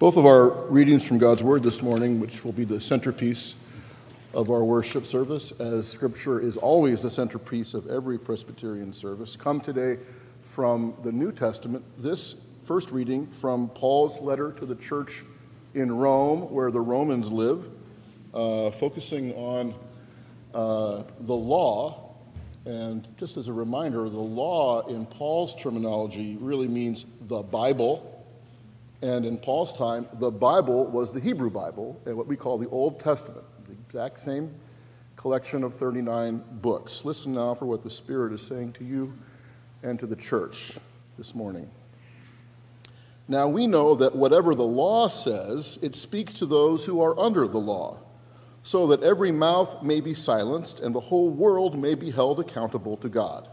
Both of our readings from God's Word this morning, which will be the centerpiece of our worship service, as Scripture is always the centerpiece of every Presbyterian service, come today from the New Testament. This first reading from Paul's letter to the church in Rome, where the Romans live, focusing on the law. And just as a reminder, the law in Paul's terminology really means the Bible. And in Paul's time, the Bible was the Hebrew Bible and what we call the Old Testament, the exact same collection of 39 books. Listen now for what the Spirit is saying to you and to the church this morning. Now we know that whatever the law says, it speaks to those who are under the law, so that every mouth may be silenced and the whole world may be held accountable to God.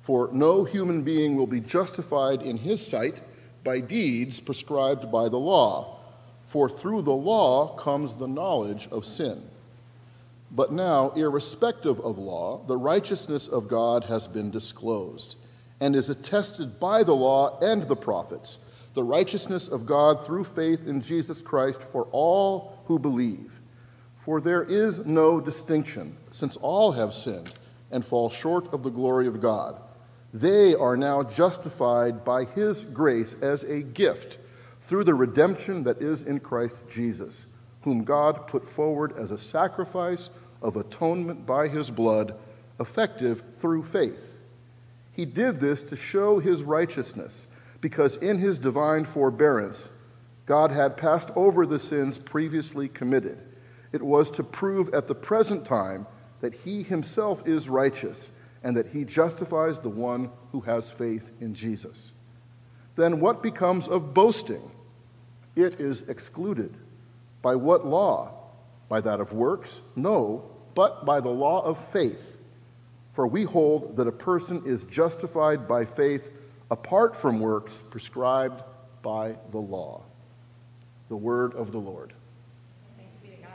For no human being will be justified in his sight by deeds prescribed by the law, for through the law comes the knowledge of sin. But now, irrespective of law, the righteousness of God has been disclosed, and is attested by the law and the prophets, the righteousness of God through faith in Jesus Christ for all who believe. For there is no distinction, since all have sinned and fall short of the glory of God. They are now justified by his grace as a gift through the redemption that is in Christ Jesus, whom God put forward as a sacrifice of atonement by his blood, effective through faith. He did this to show his righteousness, because in his divine forbearance, God had passed over the sins previously committed. It was to prove at the present time that he himself is righteous, and that he justifies the one who has faith in Jesus. Then what becomes of boasting? It is excluded. By what law? By that of works? No, but by the law of faith. For we hold that a person is justified by faith apart from works prescribed by the law. The word of the Lord. Thanks be to God.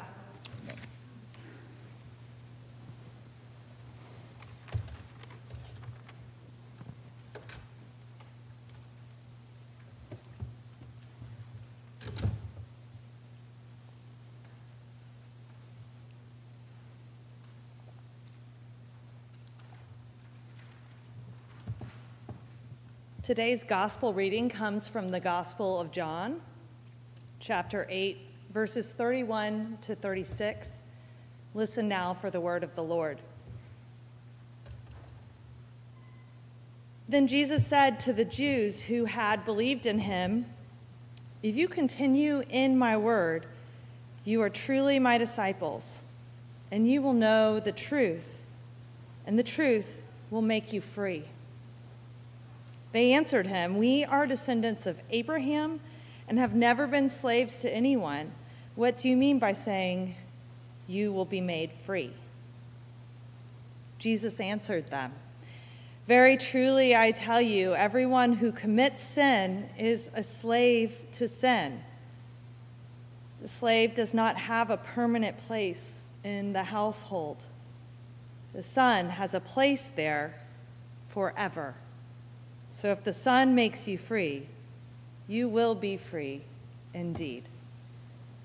Today's gospel reading comes from the Gospel of John, chapter 8, verses 31 to 36. Listen now for the word of the Lord. Then Jesus said to the Jews who had believed in him, "If you continue in my word, you are truly my disciples, and you will know the truth, and the truth will make you free." They answered him, "We are descendants of Abraham and have never been slaves to anyone. What do you mean by saying, 'You will be made free'?" Jesus answered them, "Very truly I tell you, everyone who commits sin is a slave to sin. The slave does not have a permanent place in the household. The son has a place there forever. So if the Son makes you free, you will be free indeed."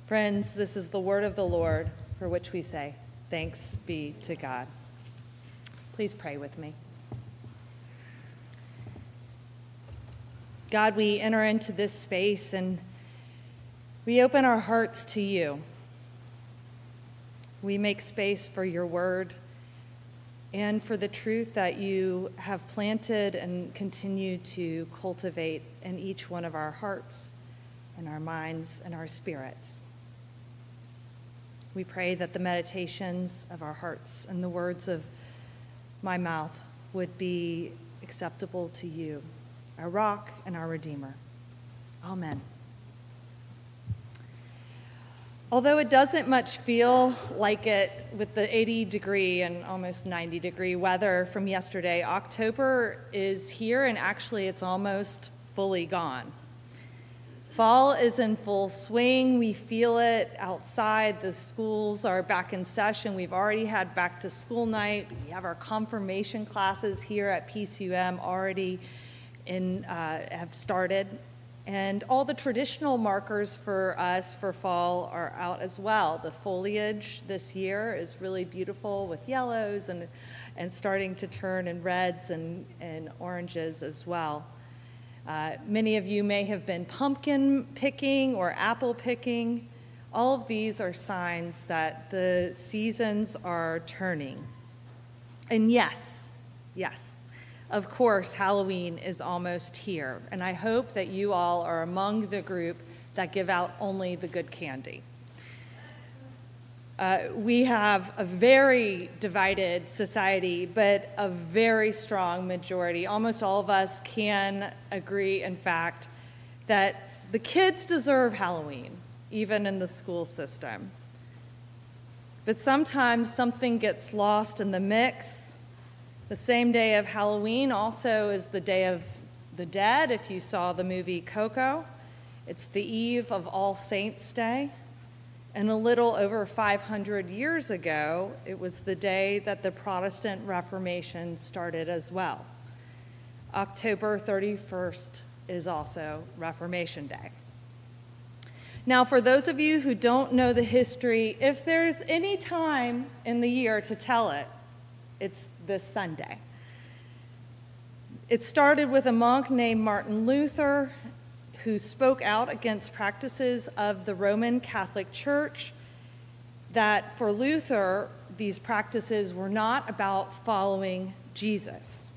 Friends, this is the word of the Lord, for which we say, thanks be to God. Please pray with me. God, we enter into this space and we open our hearts to you. We make space for your word and for the truth that you have planted and continue to cultivate in each one of our hearts and our minds and our spirits. We pray that the meditations of our hearts and the words of my mouth would be acceptable to you, our rock and our Redeemer. Amen. Although it doesn't much feel like it with the 80-degree and almost 90-degree weather from yesterday, October is here and actually it's almost fully gone. Fall is in full swing. We feel it outside. The schools are back in session. We've already had back to school night. We have our confirmation classes here at PCUM already have started. And all the traditional markers for us for fall are out as well. The foliage this year is really beautiful with yellows and starting to turn in reds and oranges as well. Many of you may have been pumpkin picking or apple picking. All of these are signs that the seasons are turning. And yes. Of course, Halloween is almost here, and I hope that you all are among the group that give out only the good candy. We have a very divided society, but a very strong majority. Almost all of us can agree, in fact, that the kids deserve Halloween, even in the school system. But sometimes something gets lost in the mix. The same day of Halloween also is the Day of the Dead, if you saw the movie Coco. It's the eve of All Saints Day. And a little over 500 years ago, it was the day that the Protestant Reformation started as well. October 31st is also Reformation Day. Now, for those of you who don't know the history, if there's any time in the year to tell it, it's this Sunday. It started with a monk named Martin Luther, who spoke out against practices of the Roman Catholic Church, that for Luther, these practices were not about following Jesus.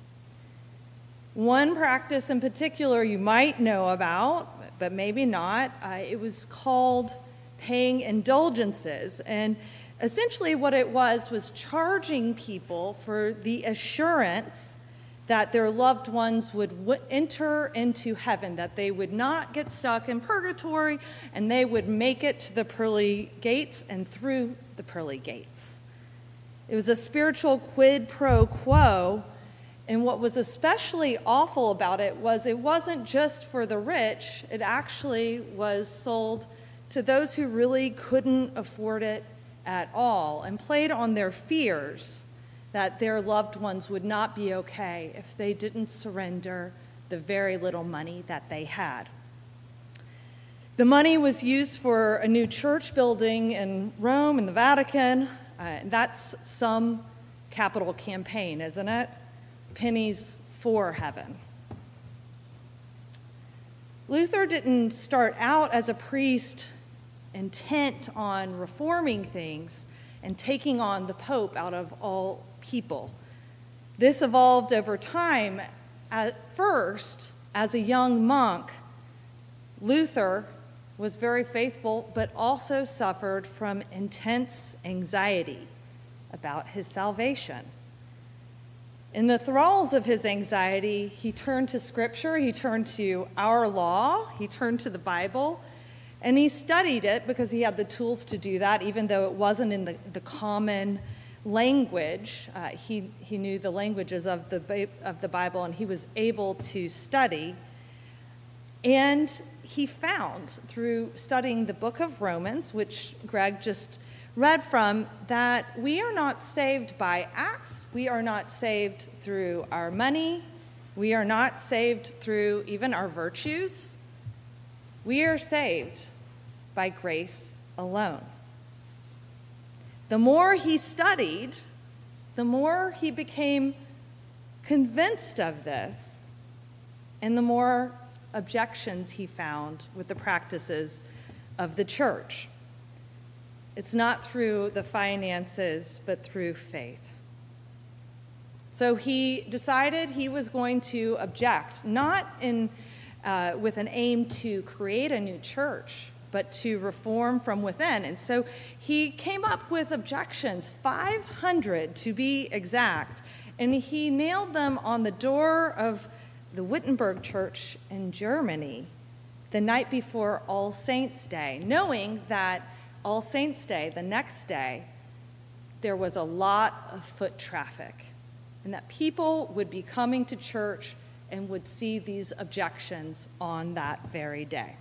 One practice in particular you might know about, but maybe not, it was called paying indulgences. And essentially what it was charging people for the assurance that their loved ones would enter into heaven, that they would not get stuck in purgatory, and they would make it to the pearly gates and through the pearly gates. It was a spiritual quid pro quo, and what was especially awful about it was it wasn't just for the rich, it actually was sold to those who really couldn't afford it at all, and played on their fears that their loved ones would not be okay if they didn't surrender the very little money that they had. The money was used for a new church building in Rome and the Vatican. That's some capital campaign, isn't it? Pennies for heaven. Luther didn't start out as a priest intent on reforming things and taking on the Pope out of all people. This evolved over time. At first, as a young monk, Luther was very faithful, but also suffered from intense anxiety about his salvation. In the thralls of his anxiety, he turned to Scripture, he turned to our law, he turned to the Bible, and he studied it because he had the tools to do that, even though it wasn't in the common language. He knew the languages of the Bible, and he was able to study. And he found, through studying the book of Romans, which Greg just read from, that we are not saved by acts. We are not saved through our money. We are not saved through even our virtues. We are saved by grace alone. The more he studied, the more he became convinced of this, and the more objections he found with the practices of the church. It's not through the finances, but through faith. So he decided he was going to object, not in with an aim to create a new church, but to reform from within. And so he came up with objections, 500 to be exact, and he nailed them on the door of the Wittenberg Church in Germany the night before All Saints Day, knowing that All Saints Day, the next day, there was a lot of foot traffic, and that people would be coming to church and would see these objections on that very day.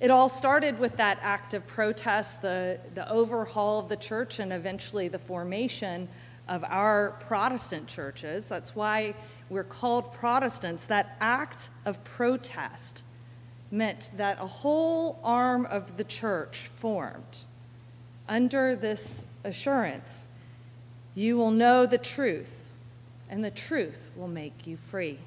It all started with that act of protest, the overhaul of the church, and eventually the formation of our Protestant churches. That's why we're called Protestants, that act of protest meant that a whole arm of the church formed under this assurance, you will know the truth, and the truth will make you free.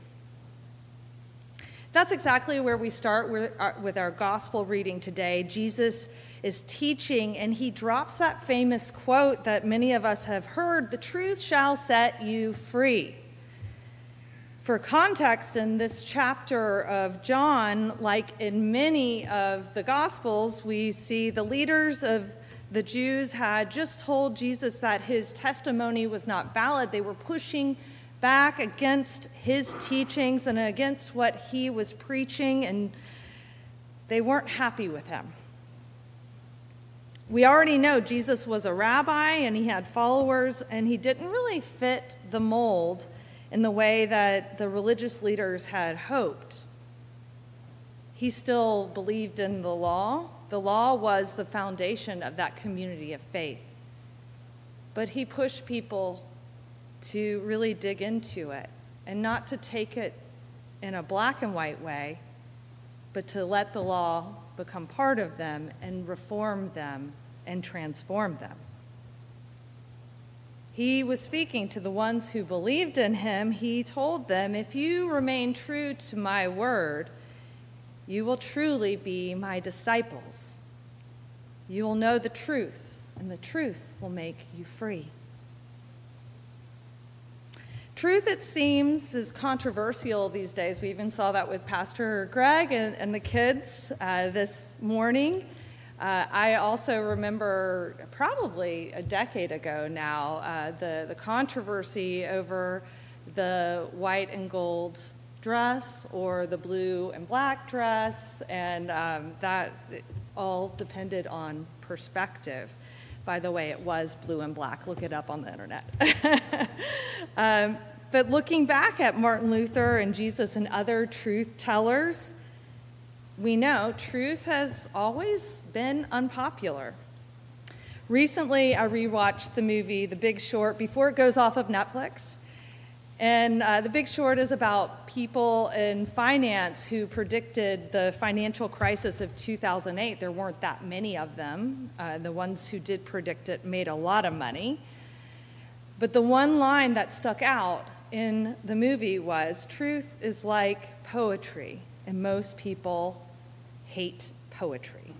That's exactly where we start with our gospel reading today. Jesus is teaching, and he drops that famous quote that many of us have heard, "The truth shall set you free." For context, in this chapter of John, like in many of the Gospels, we see the leaders of the Jews had just told Jesus that his testimony was not valid. They were pushing back against his teachings and against what he was preaching, and they weren't happy with him. We already know Jesus was a rabbi, and he had followers, and he didn't really fit the mold in the way that the religious leaders had hoped. He still believed in the law. The law was the foundation of that community of faith. But he pushed people to really dig into it and not to take it in a black and white way, but to let the law become part of them and reform them and transform them. He was speaking to the ones who believed in him. He told them, if you remain true to my word, you will truly be my disciples. You will know the truth, and the truth will make you free. Truth, it seems, is controversial these days. We even saw that with Pastor Greg and the kids this morning. I also remember probably a decade ago now the controversy over the white and gold dress or the blue and black dress, and that all depended on perspective. By the way, it was blue and black. Look it up on the internet. But looking back at Martin Luther and Jesus and other truth tellers, we know truth has always been unpopular. Recently, I rewatched the movie The Big Short before it goes off of Netflix. And The Big Short is about people in finance who predicted the financial crisis of 2008. There weren't that many of them. The ones who did predict it made a lot of money. But the one line that stuck out in the movie was, "Truth is like poetry, and most people hate poetry."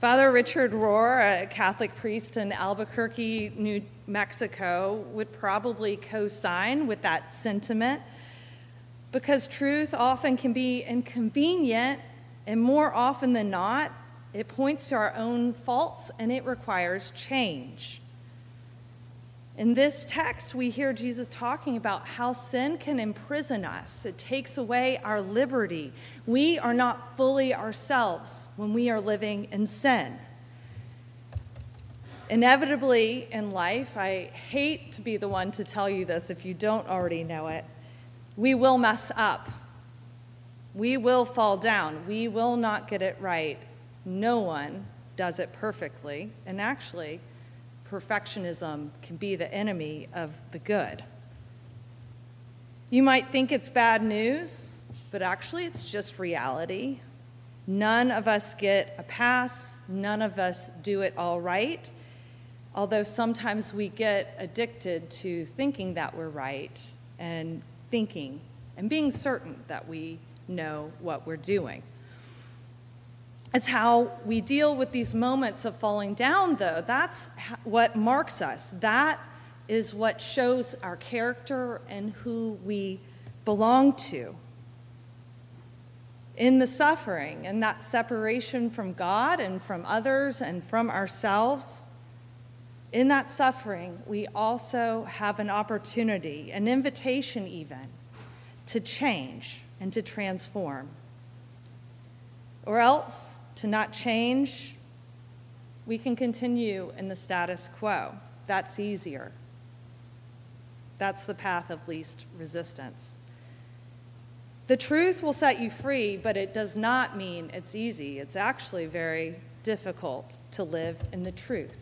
Father Richard Rohr, a Catholic priest in Albuquerque, New Mexico, would probably co-sign with that sentiment, because truth often can be inconvenient, and more often than not, it points to our own faults and it requires change. In this text, we hear Jesus talking about how sin can imprison us. It takes away our liberty. We are not fully ourselves when we are living in sin. Inevitably in life, I hate to be the one to tell you this if you don't already know it, we will mess up. We will fall down. We will not get it right. No one does it perfectly, and actually, perfectionism can be the enemy of the good. You might think it's bad news, but actually it's just reality. None of us get a pass. None of us do it all right, although sometimes we get addicted to thinking that we're right and thinking and being certain that we know what we're doing. It's how we deal with these moments of falling down, though. That's what marks us. That is what shows our character and who we belong to. In the suffering and that separation from God and from others and from ourselves, in that suffering, we also have an opportunity, an invitation even, to change and to transform. Or else, to not change, we can continue in the status quo. That's easier. That's the path of least resistance. The truth will set you free, but it does not mean it's easy. It's actually very difficult to live in the truth.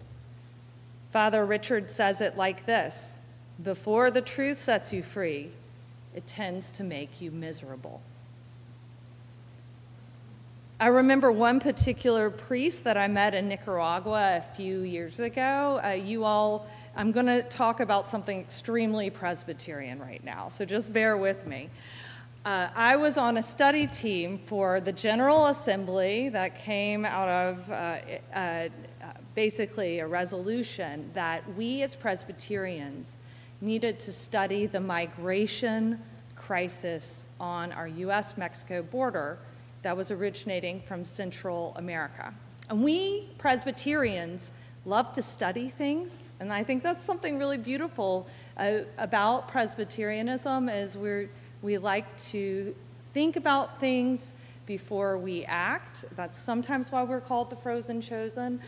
Father Richard says it like this: Before the truth sets you free, it tends to make you miserable. I remember one particular priest that I met in Nicaragua a few years ago. I'm going to talk about something extremely Presbyterian right now, so just bear with me. I was on a study team for the General Assembly that came out of basically a resolution that we as Presbyterians needed to study the migration crisis on our U.S.-Mexico border that was originating from Central America. And we Presbyterians love to study things, and I think that's something really beautiful about Presbyterianism, is we like to think about things before we act. That's sometimes why we're called the frozen chosen.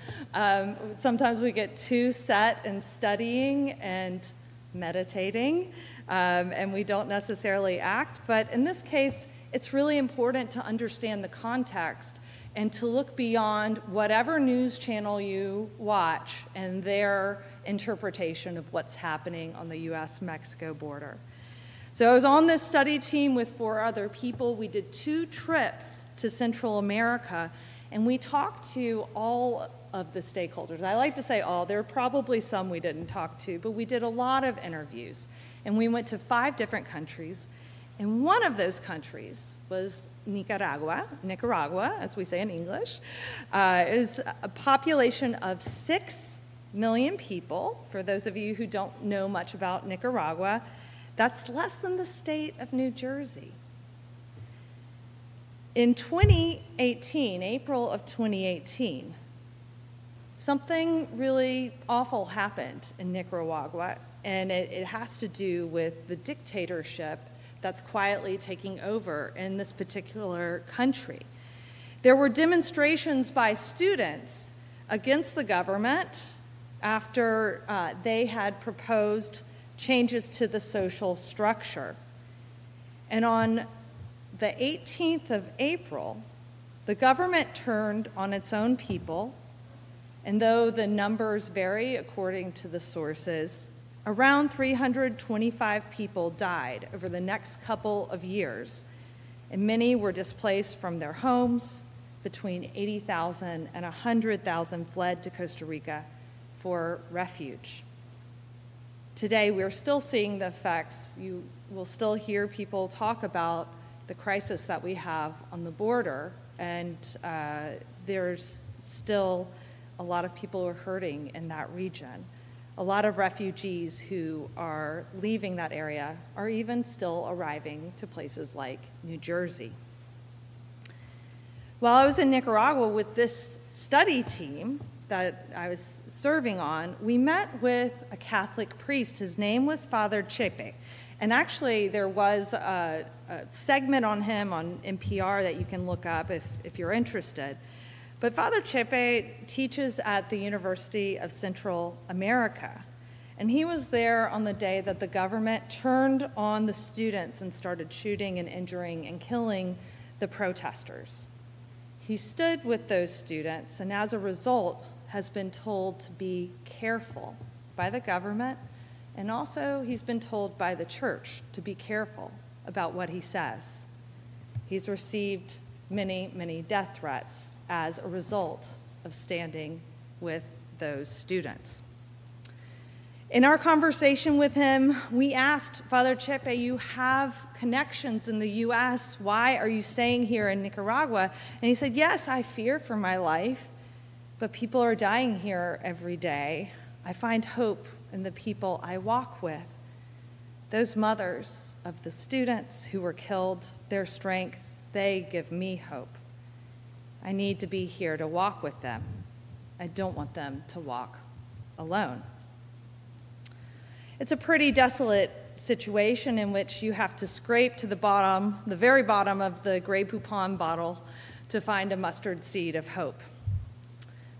Sometimes we get too set in studying and meditating, and we don't necessarily act, but in this case, it's really important to understand the context and to look beyond whatever news channel you watch and their interpretation of what's happening on the U.S.-Mexico border. So I was on this study team with 4 other people. We did 2 trips to Central America, and we talked to all of the stakeholders. I like to say all. There were probably some we didn't talk to, but we did a lot of interviews. And we went to 5 different countries. And one of those countries was Nicaragua, as we say in English, is a population of 6 million people. For those of you who don't know much about Nicaragua, that's less than the state of New Jersey. In April of 2018, something really awful happened in Nicaragua, and it has to do with the dictatorship that's quietly taking over in this particular country. There were demonstrations by students against the government after they had proposed changes to the social structure. And on the 18th of April, the government turned on its own people, and though the numbers vary according to the sources, around 325 people died over the next couple of years, and many were displaced from their homes. Between 80,000 and 100,000 fled to Costa Rica for refuge. Today, we're still seeing the effects. You will still hear people talk about the crisis that we have on the border, and there's still a lot of people who are hurting in that region. A lot of refugees who are leaving that area are even still arriving to places like New Jersey. While I was in Nicaragua with this study team that I was serving on, we met with a Catholic priest. His name was Father Chepe. And actually, there was a segment on him on NPR that you can look up if you're interested. But Father Chepe teaches at the University of Central America, and he was there on the day that the government turned on the students and started shooting and injuring and killing the protesters. He stood with those students, and as a result has been told to be careful by the government, and also he's been told by the church to be careful about what he says. He's received many, many death threats as a result of standing with those students. In our conversation with him, we asked Father Chepe, you have connections in the U.S., why are you staying here in Nicaragua? And he said, yes, I fear for my life, but people are dying here every day. I find hope in the people I walk with. Those mothers of the students who were killed, their strength, they give me hope. I need to be here to walk with them. I don't want them to walk alone. It's a pretty desolate situation in which you have to scrape to the bottom, the very bottom of the Grey Poupon bottle to find a mustard seed of hope.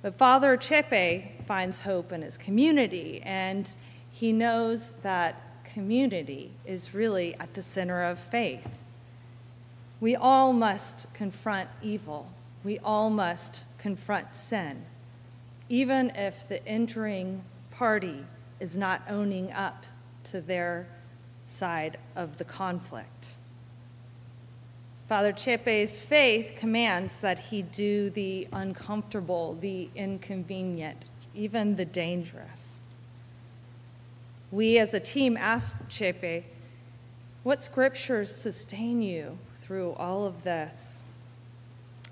But Father Chepe finds hope in his community, and he knows that community is really at the center of faith. We all must confront evil. We all must confront sin, even if the injuring party is not owning up to their side of the conflict. Father Chepe's faith commands that he do the uncomfortable, the inconvenient, even the dangerous. We as a team asked Chepe, what scriptures sustain you through all of this?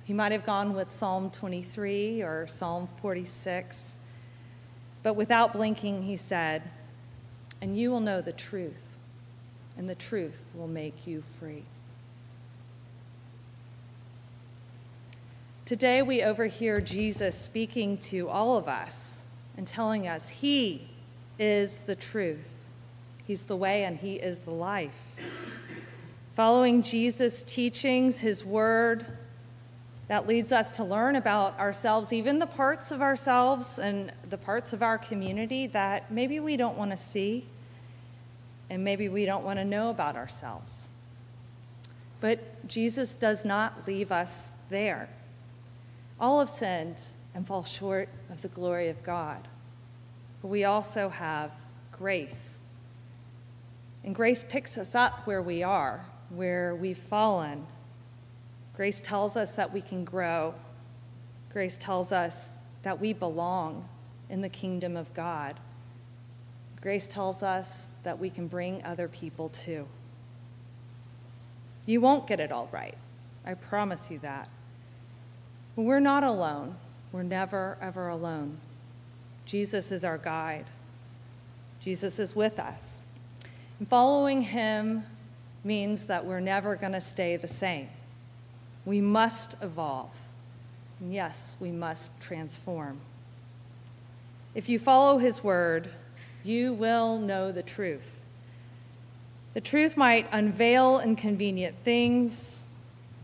He might have gone with Psalm 23 or Psalm 46, but without blinking he said, and you will know the truth, and the truth will make you free. Today we overhear Jesus speaking to all of us and telling us he is the truth. He's the way and he is the life. Following Jesus' teachings, his word, that leads us to learn about ourselves, even the parts of ourselves and the parts of our community that maybe we don't want to see and maybe we don't want to know about ourselves. But Jesus does not leave us there. All have sinned and fall short of the glory of God. But we also have grace. And grace picks us up where we are, where we've fallen. Grace tells us that we can grow. Grace tells us that we belong in the kingdom of God. Grace tells us that we can bring other people too. You won't get it all right. I promise you that. We're not alone. We're never, ever alone. Jesus is our guide. Jesus is with us. And following him means that we're never going to stay the same. We must evolve. And yes, we must transform. If you follow his word, you will know the truth. The truth might unveil inconvenient things.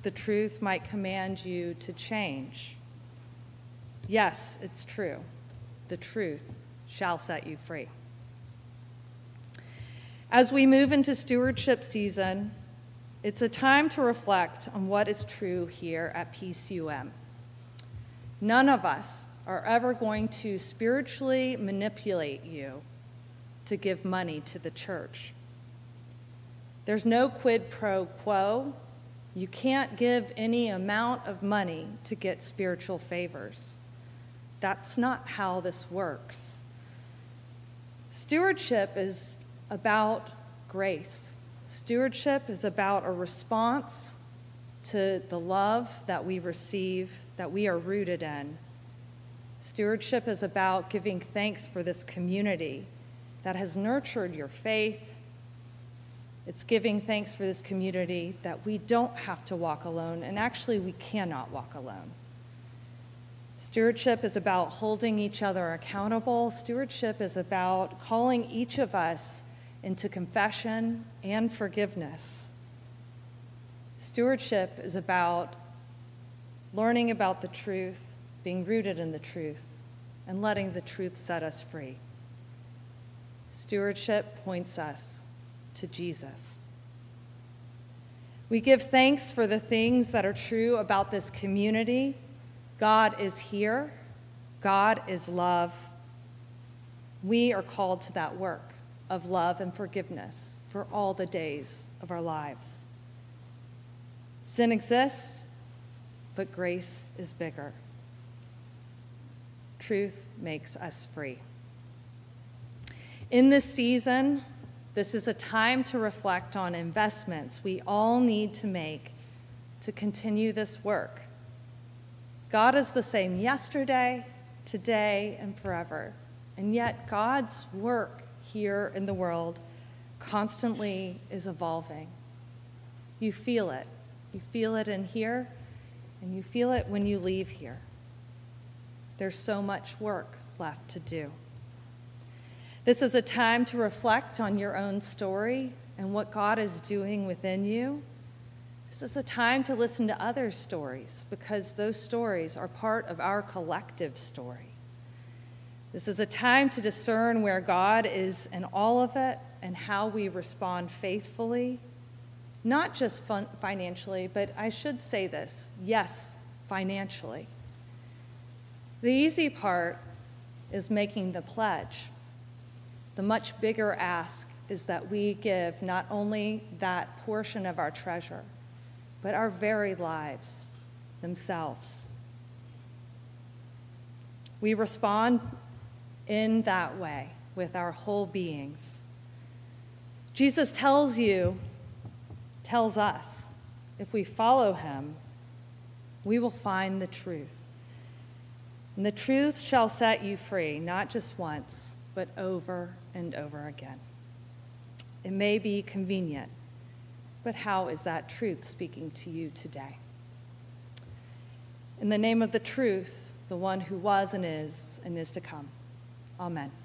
The truth might command you to change. Yes, it's true. The truth shall set you free. As we move into stewardship season, it's a time to reflect on what is true here at PCUM. None of us are ever going to spiritually manipulate you to give money to the church. There's no quid pro quo. You can't give any amount of money to get spiritual favors. That's not how this works. Stewardship is about grace. Stewardship is about a response to the love that we receive, that we are rooted in. Stewardship is about giving thanks for this community that has nurtured your faith. It's giving thanks for this community that we don't have to walk alone, and actually we cannot walk alone. Stewardship is about holding each other accountable. Stewardship is about calling each of us into confession and forgiveness. Stewardship is about learning about the truth, being rooted in the truth, and letting the truth set us free. Stewardship points us to Jesus. We give thanks for the things that are true about this community. God is here. God is love. We are called to that work of love and forgiveness for all the days of our lives. Sin exists, but grace is bigger. Truth makes us free. In this season, this is a time to reflect on investments we all need to make to continue this work. God is the same yesterday, today, and forever. And yet God's work here in the world constantly is evolving. You feel it. You feel it in here, and you feel it when you leave here. There's so much work left to do. This is a time to reflect on your own story and what God is doing within you. This is a time to listen to others' stories because those stories are part of our collective story. This is a time to discern where God is in all of it and how we respond faithfully, not just financially, but I should say this, yes, financially. The easy part is making the pledge. The much bigger ask is that we give not only that portion of our treasure, but our very lives themselves. We respond in that way with our whole beings. Jesus tells us, if we follow him, we will find the truth. And the truth shall set you free, not just once, but over and over again. It may be convenient, but how is that truth speaking to you today? In the name of the truth, the one who was and is to come. Amen.